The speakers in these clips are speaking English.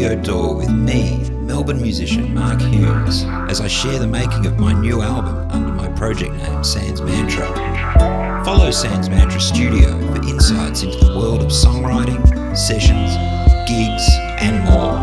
studio door with me, Melbourne musician Mark Hughes, as I share the making of my new album under my project name Sans Mantra. Follow Sans Mantra Studio for insights into the world of songwriting, sessions, gigs and more.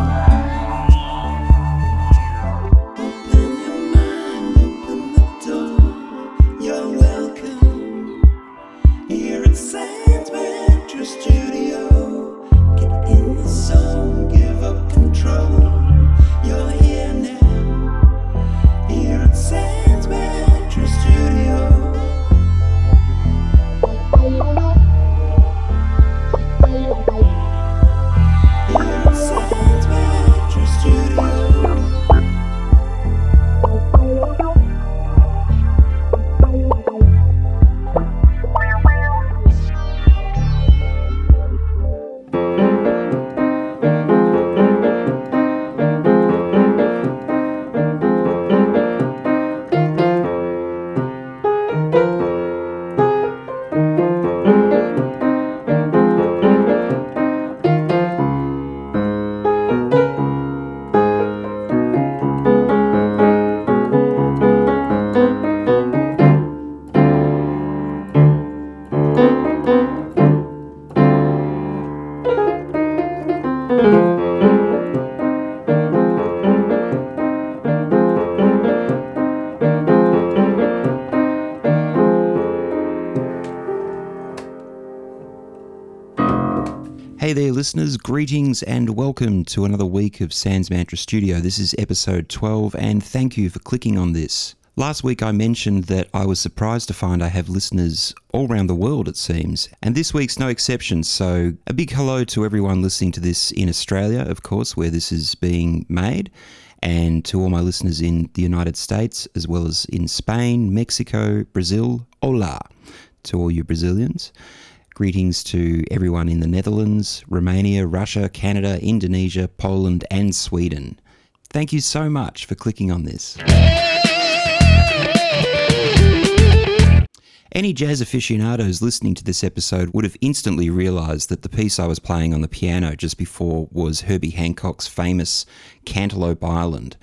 Hey there listeners, greetings and welcome to another week of Sans Mantra Studio. This is episode 12 and thank you for clicking on this. Last week I mentioned that I was surprised to find I have listeners all around the world it seems, and this week's no exception, so a big hello to everyone listening to this in Australia, of course, where this is being made, and to all my listeners in the United States as well as in Spain, Mexico, Brazil, hola to all you Brazilians. Greetings to everyone in the Netherlands, Romania, Russia, Canada, Indonesia, Poland, and Sweden. Thank you so much for clicking on this. Any jazz aficionados listening to this episode would have instantly realised that the piece I was playing on the piano just before was Herbie Hancock's famous Cantaloupe Island,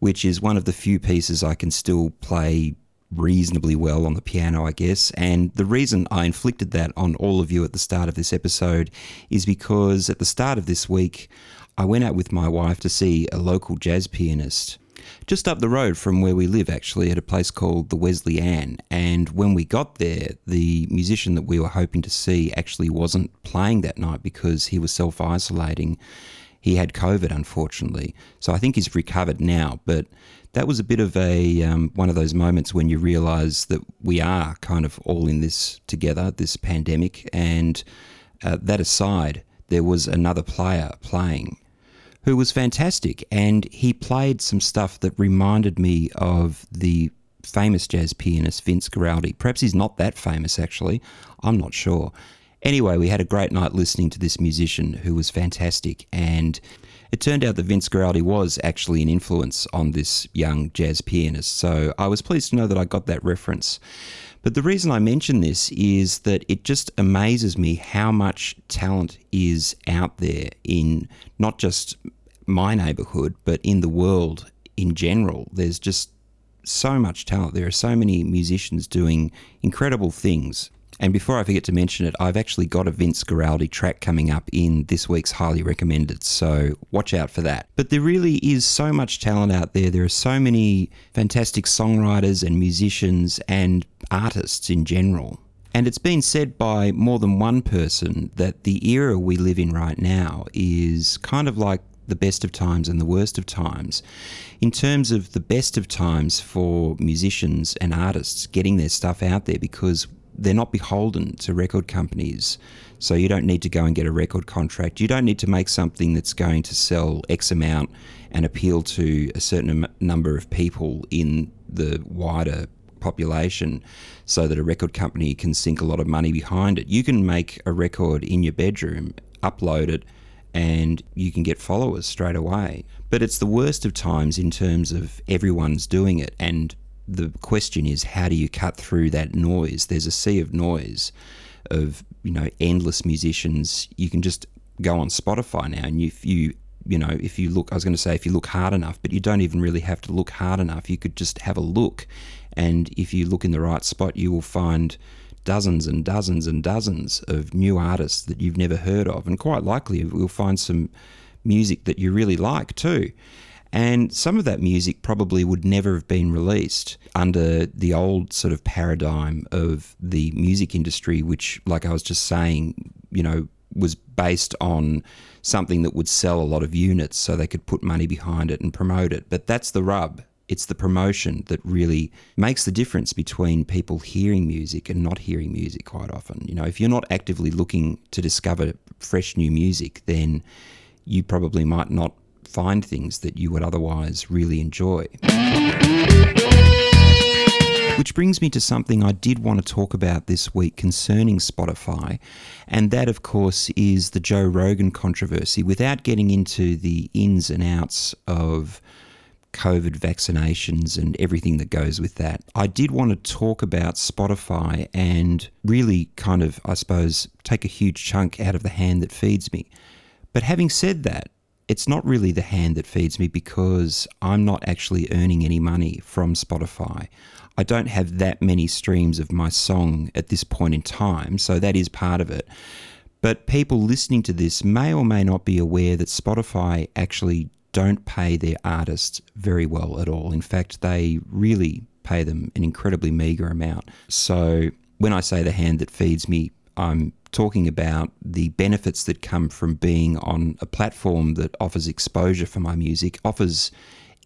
which is one of the few pieces I can still play reasonably well on the piano, I guess, and the reason I inflicted that on all of you at the start of this episode is because at the start of this week I went out with my wife to see a local jazz pianist just up the road from where we live, actually, at a place called the Wesley Ann, and when we got there the musician that we were hoping to see actually wasn't playing that night because he was self-isolating. He had COVID, unfortunately, so I think he's recovered now, but that was a bit of a one of those moments when you realise that we are kind of all in this together, this pandemic, and that aside, there was another player playing who was fantastic, and he played some stuff that reminded me of the famous jazz pianist Vince Guaraldi. Perhaps he's not that famous, actually. I'm not sure. Anyway, we had a great night listening to this musician who was fantastic, and it turned out that Vince Guaraldi was actually an influence on this young jazz pianist, so I was pleased to know that I got that reference. But the reason I mention this is that it just amazes me how much talent is out there in not just my neighbourhood, but in the world in general. There's just so much talent. There are so many musicians doing incredible things. And before I forget to mention it, I've actually got a Vince Guaraldi track coming up in this week's Highly Recommended, so watch out for that. But there really is so much talent out there. There are so many fantastic songwriters and musicians and artists in general. And it's been said by more than one person that the era we live in right now is kind of like the best of times and the worst of times. In terms of the best of times for musicians and artists getting their stuff out there because they're not beholden to record companies, so you don't need to go and get a record contract. You don't need to make something that's going to sell X amount and appeal to a certain number of people in the wider population so that a record company can sink a lot of money behind it. You can make a record in your bedroom, upload it, and you can get followers straight away. But it's the worst of times in terms of everyone's doing it, and the question is, how do you cut through that noise? There's a sea of noise of, you know, endless musicians. You can just go on Spotify now, and if you you know, if you look, I was going to say if you look hard enough, but you don't even really have to look hard enough. You could just have a look, and if you look in the right spot, you will find dozens and dozens and dozens of new artists that you've never heard of, and quite likely you'll find some music that you really like too. And some of that music probably would never have been released under the old sort of paradigm of the music industry, which, like I was just saying, you know, was based on something that would sell a lot of units so they could put money behind it and promote it. But that's the rub. It's the promotion that really makes the difference between people hearing music and not hearing music quite often. You know, if you're not actively looking to discover fresh new music, then you probably might not find things that you would otherwise really enjoy. Which brings me to something I did want to talk about this week concerning Spotify, and that, of course, is the Joe Rogan controversy. Without getting into the ins and outs of COVID vaccinations and everything that goes with that, I did want to talk about Spotify and really kind of, I suppose, take a huge chunk out of the hand that feeds me. But having said that, it's not really the hand that feeds me, because I'm not actually earning any money from Spotify. I don't have that many streams of my song at this point in time, so that is part of it. But people listening to this may or may not be aware that Spotify actually don't pay their artists very well at all. In fact, they really pay them an incredibly meager amount. So when I say the hand that feeds me, I'm talking about the benefits that come from being on a platform that offers exposure for my music, offers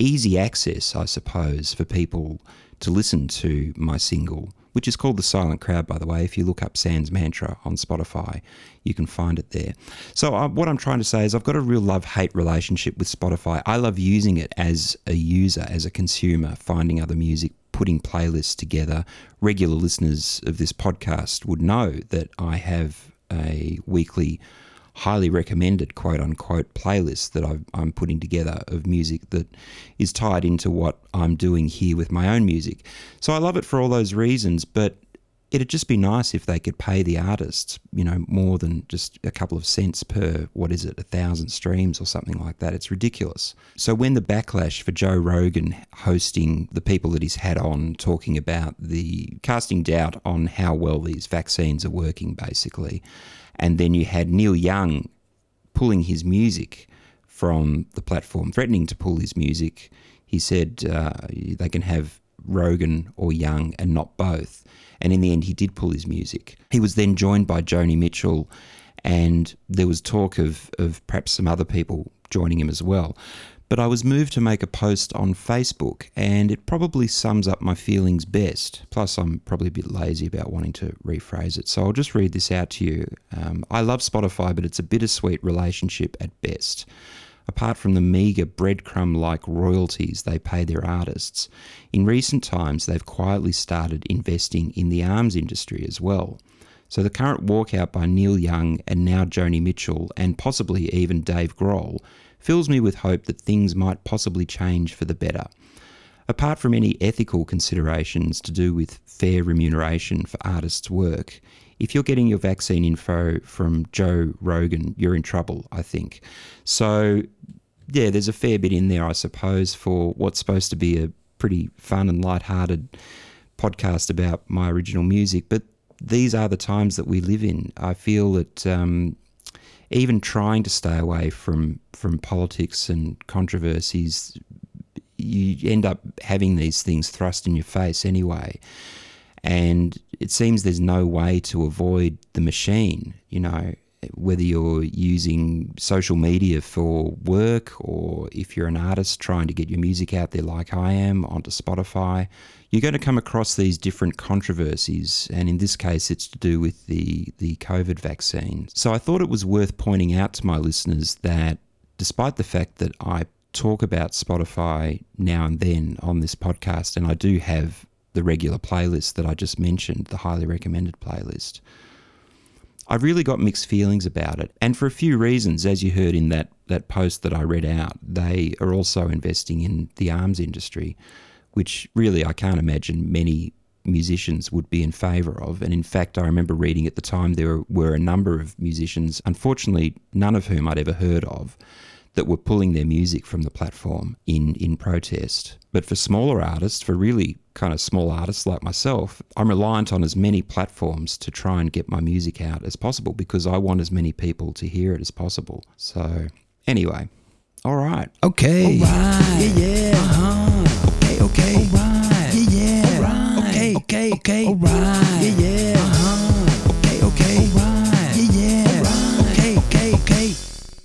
easy access, I suppose, for people to listen to my single, which is called The Silent Crowd, by the way. If you look up Sans Mantra on Spotify, you can find it there. So what I'm trying to say is I've got a real love-hate relationship with Spotify. I love using it as a user, as a consumer, finding other music, putting playlists together. Regular listeners of this podcast would know that I have a weekly highly recommended, quote-unquote, playlist that I'm putting together of music that is tied into what I'm doing here with my own music. So I love it for all those reasons, but it'd just be nice if they could pay the artists, you know, more than just a couple of cents per, 1,000 streams or something like that. It's ridiculous. So when the backlash for Joe Rogan hosting the people that he's had on, talking about the casting doubt on how well these vaccines are working, basically, and then you had Neil Young pulling his music from the platform, threatening to pull his music. He said they can have Rogan or Young and not both. And in the end, he did pull his music. He was then joined by Joni Mitchell, and there was talk of perhaps some other people joining him as well. But I was moved to make a post on Facebook, and it probably sums up my feelings best. Plus, I'm probably a bit lazy about wanting to rephrase it, so I'll just read this out to you. I love Spotify, but it's a bittersweet relationship at best. Apart from the meagre breadcrumb-like royalties they pay their artists, in recent times they've quietly started investing in the arms industry as well. So the current walkout by Neil Young and now Joni Mitchell, and possibly even Dave Grohl, fills me with hope that things might possibly change for the better. Apart from any ethical considerations to do with fair remuneration for artists' work, if you're getting your vaccine info from Joe Rogan, you're in trouble, I think. So, yeah, there's a fair bit in there, I suppose, for what's supposed to be a pretty fun and lighthearted podcast about my original music. But these are the times that we live in. I feel that even trying to stay away from politics and controversies, you end up having these things thrust in your face anyway. And it seems there's no way to avoid the machine, you know, whether you're using social media for work or if you're an artist trying to get your music out there like I am onto Spotify, you're going to come across these different controversies, and in this case it's to do with the COVID vaccine. So I thought it was worth pointing out to my listeners that despite the fact that I talk about Spotify now and then on this podcast, and I do have the regular playlist that I just mentioned, the highly recommended playlist, I've really got mixed feelings about it, and for a few reasons, as you heard in that post that I read out. They are also investing in the arms industry, which really I can't imagine many musicians would be in favour of. And in fact, I remember reading at the time there were a number of musicians, unfortunately none of whom I'd ever heard of, that were pulling their music from the platform in protest. But for smaller artists, for really kind of small artists like myself, I'm reliant on as many platforms to try and get my music out as possible because I want as many people to hear it as possible. So anyway, all right. Okay. All right. Yeah, yeah. Uh-huh. Okay, okay. All right. Yeah, yeah. All right. Okay, okay, okay. All right. Yeah, yeah. Uh-huh. Okay, okay. All right. Yeah, yeah. All right. Okay, okay, okay.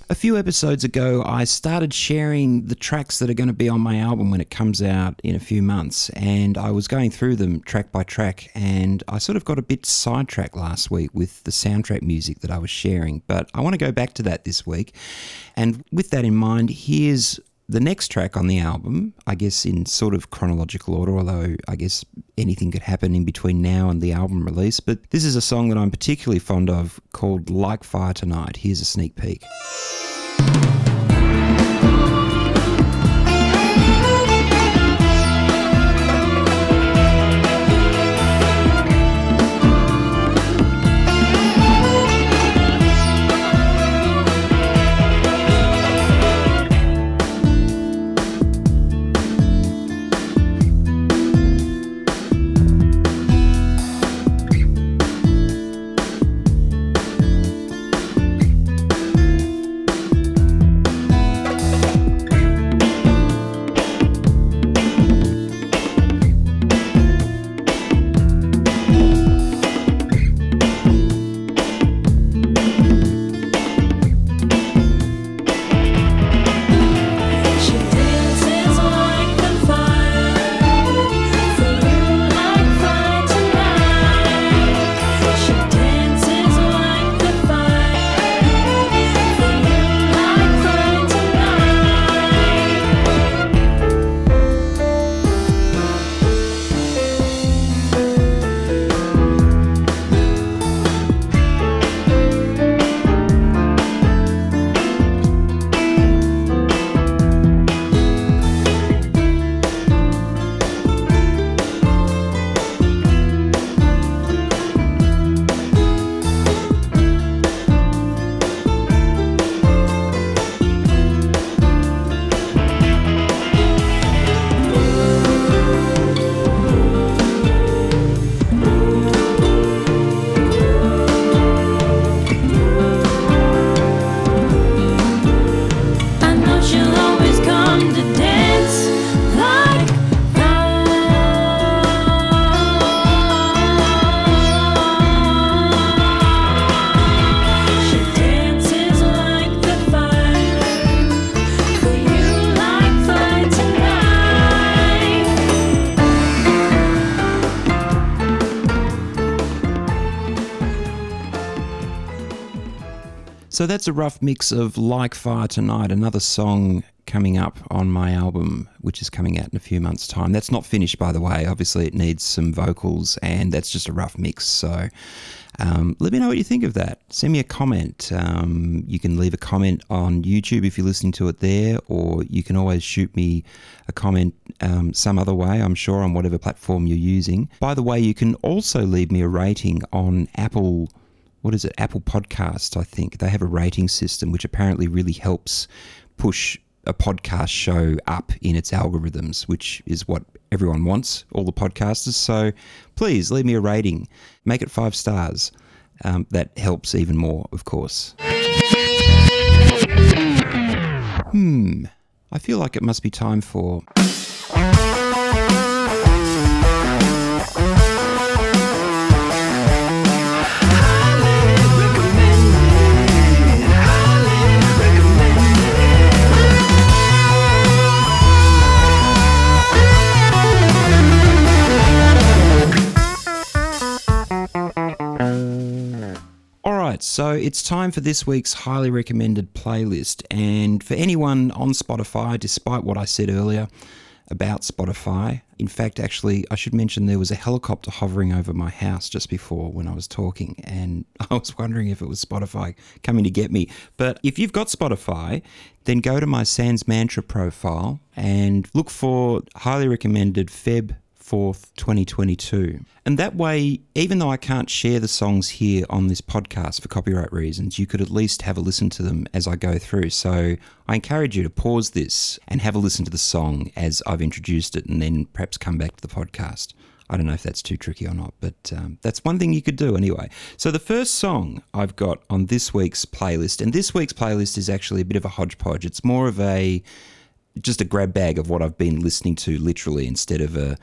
A few episodes ago, I started sharing the tracks that are going to be on my album when it comes out in a few months, and I was going through them track by track, and I sort of got a bit sidetracked last week with the soundtrack music that I was sharing, but I want to go back to that this week. And with that in mind, here's the next track on the album, I guess in sort of chronological order, although I guess anything could happen in between now and the album release. But this is a song that I'm particularly fond of called Like Fire Tonight. Here's a sneak peek. So that's a rough mix of Like Fire Tonight, another song coming up on my album, which is coming out in a few months' time. That's not finished, by the way. Obviously, it needs some vocals, and that's just a rough mix. So let me know what you think of that. Send me a comment. You can leave a comment on YouTube if you're listening to it there, or you can always shoot me a comment some other way, I'm sure, on whatever platform you're using. By the way, you can also leave me a rating on Apple Podcasts. What is it? Apple Podcasts, I think. They have a rating system which apparently really helps push a podcast show up in its algorithms, which is what everyone wants, all the podcasters. So please leave me a rating. Make it 5 stars. That helps even more, of course. I feel like it must be time for... So it's time for this week's highly recommended playlist, and for anyone on Spotify, despite what I said earlier about Spotify, in fact, actually, I should mention there was a helicopter hovering over my house just before when I was talking, and I was wondering if it was Spotify coming to get me. But if you've got Spotify, then go to my Sans Mantra profile and look for highly recommended Feb 4th, 2022. And that way, even though I can't share the songs here on this podcast for copyright reasons, you could at least have a listen to them as I go through. So I encourage you to pause this and have a listen to the song as I've introduced it and then perhaps come back to the podcast. I don't know if that's too tricky or not, but that's one thing you could do anyway. So the first song I've got on this week's playlist, and this week's playlist is actually a bit of a hodgepodge. It's more of a just a grab bag of what I've been listening to literally instead of a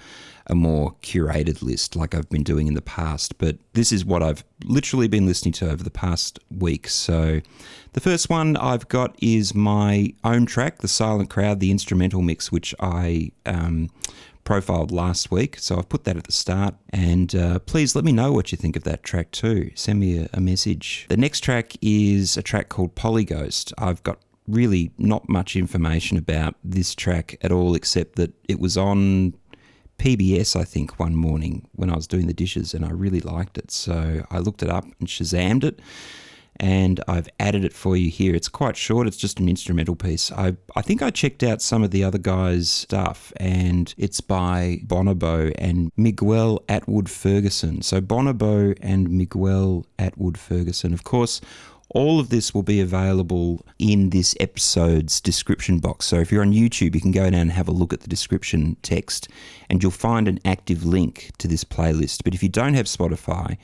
more curated list like I've been doing in the past. But this is what I've literally been listening to over the past week. So the first one I've got is my own track, The Silent Crowd, the instrumental mix, which I profiled last week. So I've put that at the start. And please let me know what you think of that track too. Send me a message. The next track is a track called Polyghost. I've got really not much information about this track at all, except that it was on PBS, I think, one morning when I was doing the dishes, and I really liked it. So I looked it up and Shazammed it, and I've added it for you here. It's quite short. It's just an instrumental piece. I think I checked out some of the other guys' stuff, and it's by Bonobo and Miguel Atwood-Ferguson. So Bonobo and Miguel Atwood-Ferguson. Of course, all of this will be available in this episode's description box. So if you're on YouTube, you can go down and have a look at the description text, and you'll find an active link to this playlist. But if you don't have Spotify,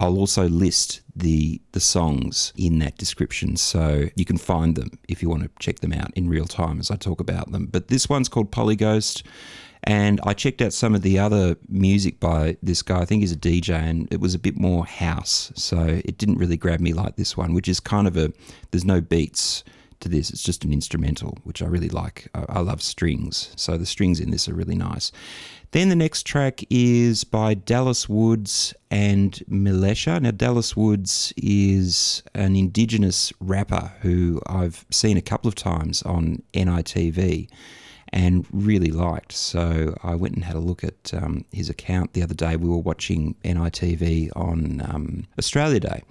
I'll also list the songs in that description, so you can find them if you want to check them out in real time as I talk about them. But this one's called Polyghost, and I checked out some of the other music by this guy. I think he's a DJ, and it was a bit more house, so it didn't really grab me like this one, which is kind of there's no beats to this. It's just an instrumental, which I really like. I love strings, so the strings in this are really nice. Then the next track is by Dallas Woods and Milesha. Now, Dallas Woods is an Indigenous rapper who I've seen a couple of times on NITV and really liked. So I went and had a look at his account the other day. We were watching NITV on Australia Day,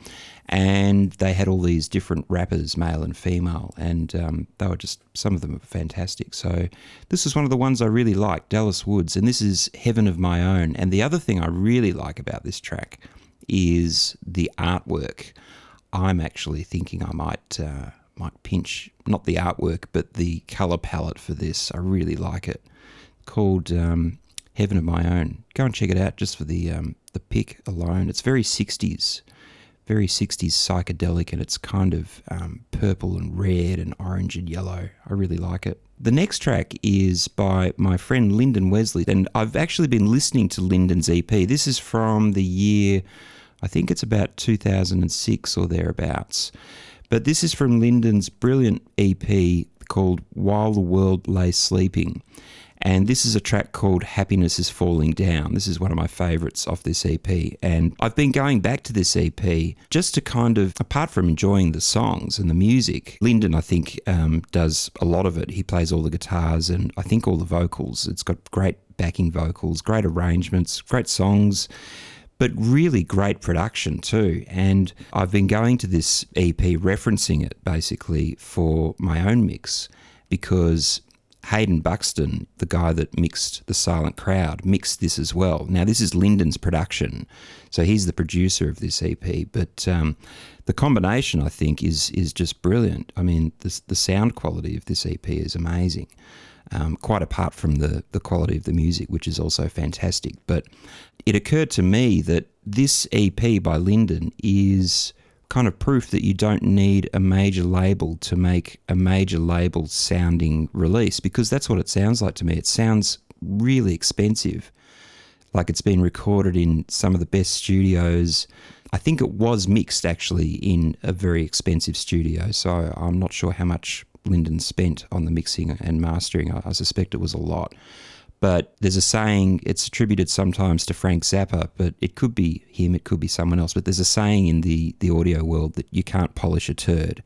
and they had all these different rappers, male and female, and they were just, some of them were fantastic. So this is one of the ones I really like, Dallas Woods, and this is Heaven of My Own. And the other thing I really like about this track is the artwork. I'm actually thinking I might pinch, not the artwork, but the colour palette for this. I really like it. Called Heaven of My Own. Go and check it out just for the pic alone. It's very 60s psychedelic, and it's kind of purple and red and orange and yellow. I really like it. The next track is by my friend Lyndon Wesley, and I've actually been listening to Lyndon's EP. This is from the year, I think it's about 2006 or thereabouts, but this is from Lyndon's brilliant EP called While the World Lay Sleeping. And this is a track called Happiness is Falling Down. This is one of my favourites off this EP. And I've been going back to this EP just to kind of, apart from enjoying the songs and the music, Lyndon, I think, does a lot of it. He plays all the guitars and I think all the vocals. It's got great backing vocals, great arrangements, great songs, but really great production too. And I've been going to this EP, referencing it basically for my own mix, because Hayden Buxton, the guy that mixed The Silent Crowd, mixed this as well. Now, this is Lyndon's production, so he's the producer of this EP, but the combination, I think, is just brilliant. I mean, the sound quality of this EP is amazing, quite apart from the quality of the music, which is also fantastic. But it occurred to me that this EP by Lyndon is kind of proof that you don't need a major label to make a major label sounding release, because that's what it sounds like to me. It sounds really expensive, like it's been recorded in some of the best studios. I think it was mixed actually in a very expensive studio, so I'm not sure how much Lyndon spent on the mixing and mastering. I suspect it was a lot. But there's a saying, it's attributed sometimes to Frank Zappa, but it could be him, it could be someone else. But there's a saying in the audio world that you can't polish a turd.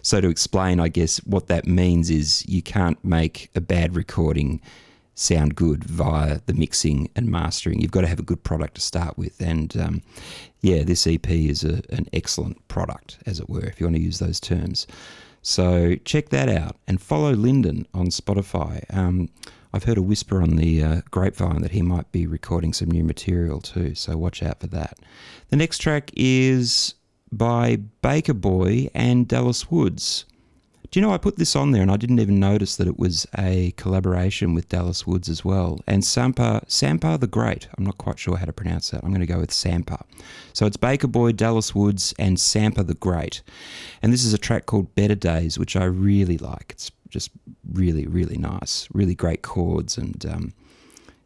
So to explain, I guess, what that means is you can't make a bad recording sound good via the mixing and mastering. You've got to have a good product to start with. And yeah, this EP is an excellent product, as it were, if you want to use those terms. So check that out and follow Lyndon on Spotify. I've heard a whisper on the grapevine that he might be recording some new material too, so watch out for that. The next track is by Baker Boy and Dallas Woods. Do you know, I put this on there and I didn't even notice that it was a collaboration with Dallas Woods as well. And Sampa the Great. I'm not quite sure how to pronounce that. I'm going to go with Sampa. So it's Baker Boy, Dallas Woods and Sampa the Great. And this is a track called Better Days, which I really like. It's just really, really nice. Really great chords. And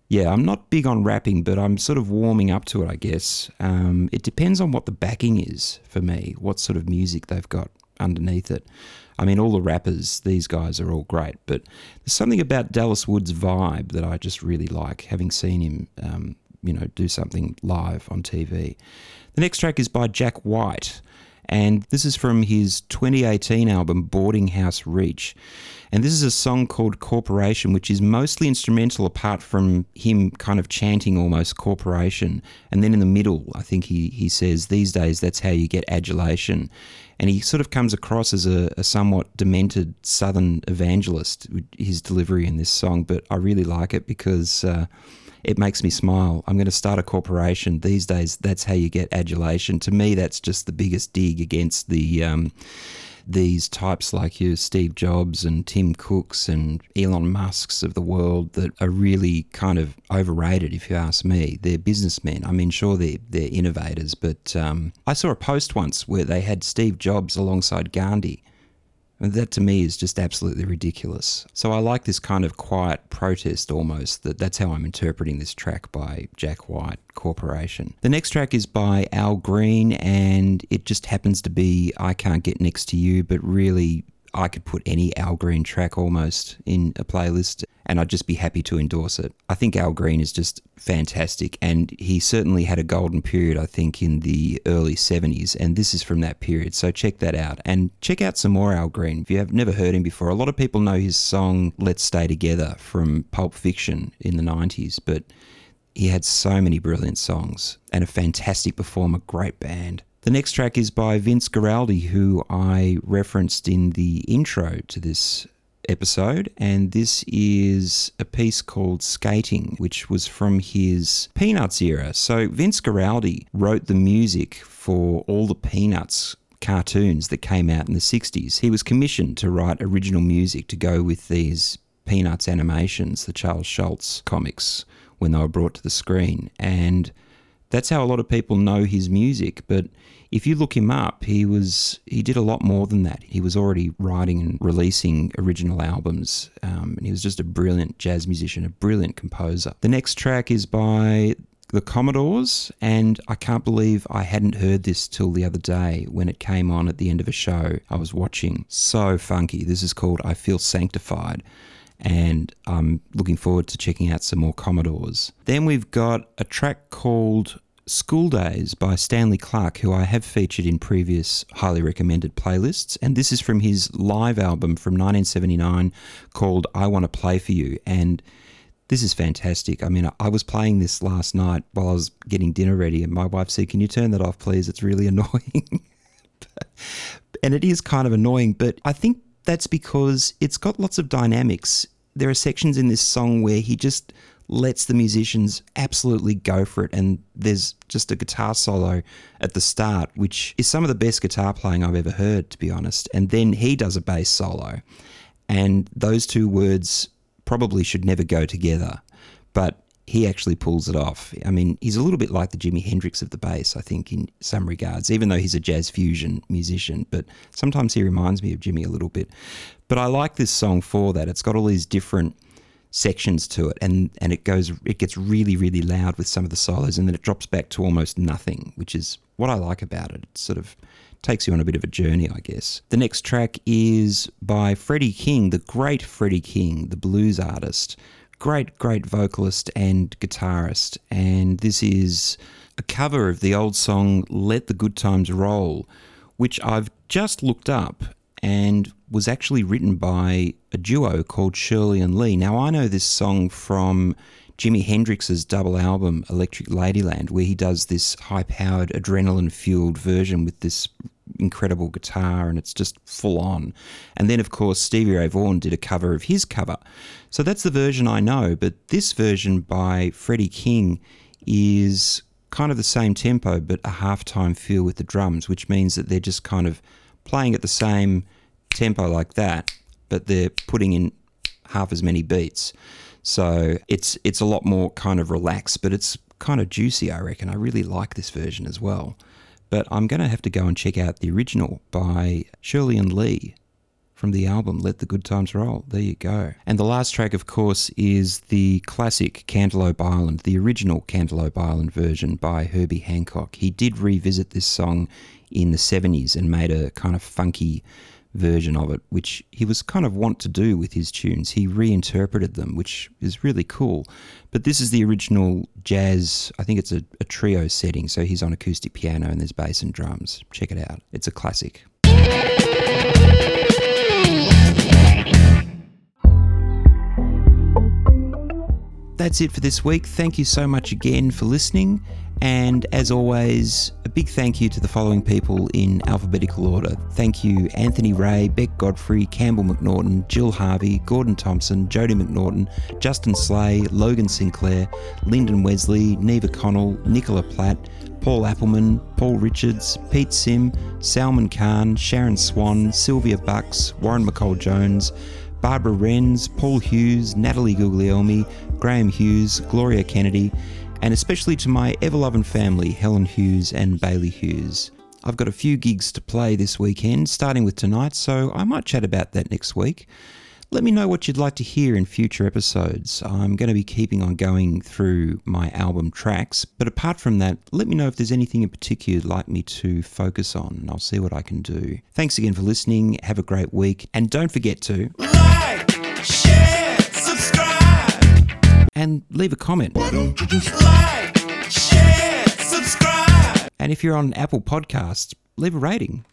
yeah, I'm not big on rapping, but I'm sort of warming up to it, I guess. It depends on what the backing is for me, what sort of music they've got underneath it. I mean, all the rappers, these guys are all great, but there's something about Dallas Woods' vibe that I just really like, having seen him, you know, do something live on TV. The next track is by Jack White, and this is from his 2018 album, Boarding House Reach. And this is a song called Corporation, which is mostly instrumental apart from him kind of chanting almost corporation. And then in the middle, I think he says, these days, that's how you get adulation. And he sort of comes across as a somewhat demented Southern evangelist, his delivery in this song. But I really like it because it makes me smile. I'm going to start a corporation. These days, that's how you get adulation. To me, that's just the biggest dig against the these types like you, Steve Jobs and Tim Cooks and Elon Musks of the world that are really kind of overrated, if you ask me. They're businessmen. I mean, sure, they're innovators, but I saw a post once where they had Steve Jobs alongside Gandhi. And that to me is just absolutely ridiculous. So I like this kind of quiet protest almost. That's how I'm interpreting this track by Jack White, Corporation. The next track is by Al Green, and it just happens to be I Can't Get Next to You, but really I could put any Al Green track almost in a playlist and I'd just be happy to endorse it. I think Al Green is just fantastic, and he certainly had a golden period, I think, in the early 70s, and this is from that period, so check that out. And check out some more Al Green if you have never heard him before. A lot of people know his song Let's Stay Together from Pulp Fiction in the 90s, but he had so many brilliant songs and a fantastic performer, great band. The next track is by Vince Guaraldi, who I referenced in the intro to this episode, and this is a piece called Skating, which was from his Peanuts era. So Vince Guaraldi wrote the music for all the Peanuts cartoons that came out in the 60s. He was commissioned to write original music to go with these Peanuts animations, the Charles Schulz comics, when they were brought to the screen, and that's how a lot of people know his music. But if you look him up, he did a lot more than that. He was already writing and releasing original albums, and he was just a brilliant jazz musician, a brilliant composer. The next track is by the Commodores, and I can't believe I hadn't heard this till the other day when it came on at the end of a show I was watching. So funky. This is called I Feel Sanctified. And I'm looking forward to checking out some more Commodores. Then we've got a track called School Days by Stanley Clarke, who I have featured in previous highly recommended playlists. And this is from his live album from 1979 called I Want to Play for You. And this is fantastic. I mean, I was playing this last night while I was getting dinner ready, and my wife said, "Can you turn that off, please? It's really annoying." And it is kind of annoying, but I think that's because it's got lots of dynamics. There are sections in this song where he just lets the musicians absolutely go for it, and there's just a guitar solo at the start, which is some of the best guitar playing I've ever heard, to be honest. And then he does a bass solo, and those two words probably should never go together, but he actually pulls it off. I mean, he's a little bit like the Jimi Hendrix of the bass, I think, in some regards, even though he's a jazz fusion musician, but sometimes he reminds me of Jimmy a little bit. But I like this song for that. It's got all these different sections to it, and it gets really, really loud with some of the solos, and then it drops back to almost nothing, which is what I like about it. It sort of takes you on a bit of a journey, I guess. The next track is by Freddie King, the great Freddie King, the blues artist. Great, great vocalist and guitarist, and this is a cover of the old song Let the Good Times Roll, which I've just looked up and was actually written by a duo called Shirley and Lee. Now, I know this song from Jimi Hendrix's double album Electric Ladyland, where he does this high-powered, adrenaline-fueled version with this incredible guitar, and it's just full on. And then, of course, Stevie Ray Vaughan did a cover of his cover. So that's the version I know, but this version by Freddie King is kind of the same tempo but a half-time feel with the drums, which means that they're just kind of playing at the same tempo like that, but they're putting in half as many beats. So it's a lot more kind of relaxed, but it's kind of juicy, I reckon. I really like this version as well. But I'm going to have to go and check out the original by Shirley and Lee from the album Let the Good Times Roll. There you go. And the last track, of course, is the classic Cantaloupe Island, the original Cantaloupe Island version by Herbie Hancock. He did revisit this song in the 70s and made a kind of funky version of it, which he was kind of wont to do with his tunes. He reinterpreted them, which is really cool. But this is the original jazz, I think it's a trio setting, so he's on acoustic piano and there's bass and drums. Check it out. It's a classic. That's it for this week. Thank you so much again for listening. And as always, a big thank you to the following people in alphabetical order. Thank you, Anthony Ray, Beck Godfrey, Campbell McNaughton, Jill Harvey, Gordon Thompson, Jody McNaughton, Justin Slay, Logan Sinclair, Lyndon Wesley, Neva Connell, Nicola Platt, Paul Appleman, Paul Richards, Pete Sim, Salman Khan, Sharon Swan, Sylvia Bucks, Warren McCall-Jones, Barbara Renz, Paul Hughes, Natalie Guglielmi, Graham Hughes, Gloria Kennedy, and especially to my ever-loving family, Helen Hughes and Bailey Hughes. I've got a few gigs to play this weekend, starting with tonight, so I might chat about that next week. Let me know what you'd like to hear in future episodes. I'm going to be keeping on going through my album tracks, but apart from that, let me know if there's anything in particular you'd like me to focus on, and I'll see what I can do. Thanks again for listening, have a great week, and don't forget to share, subscribe, and leave a comment. Why don't you just share, subscribe? And if you're on Apple Podcasts, leave a rating.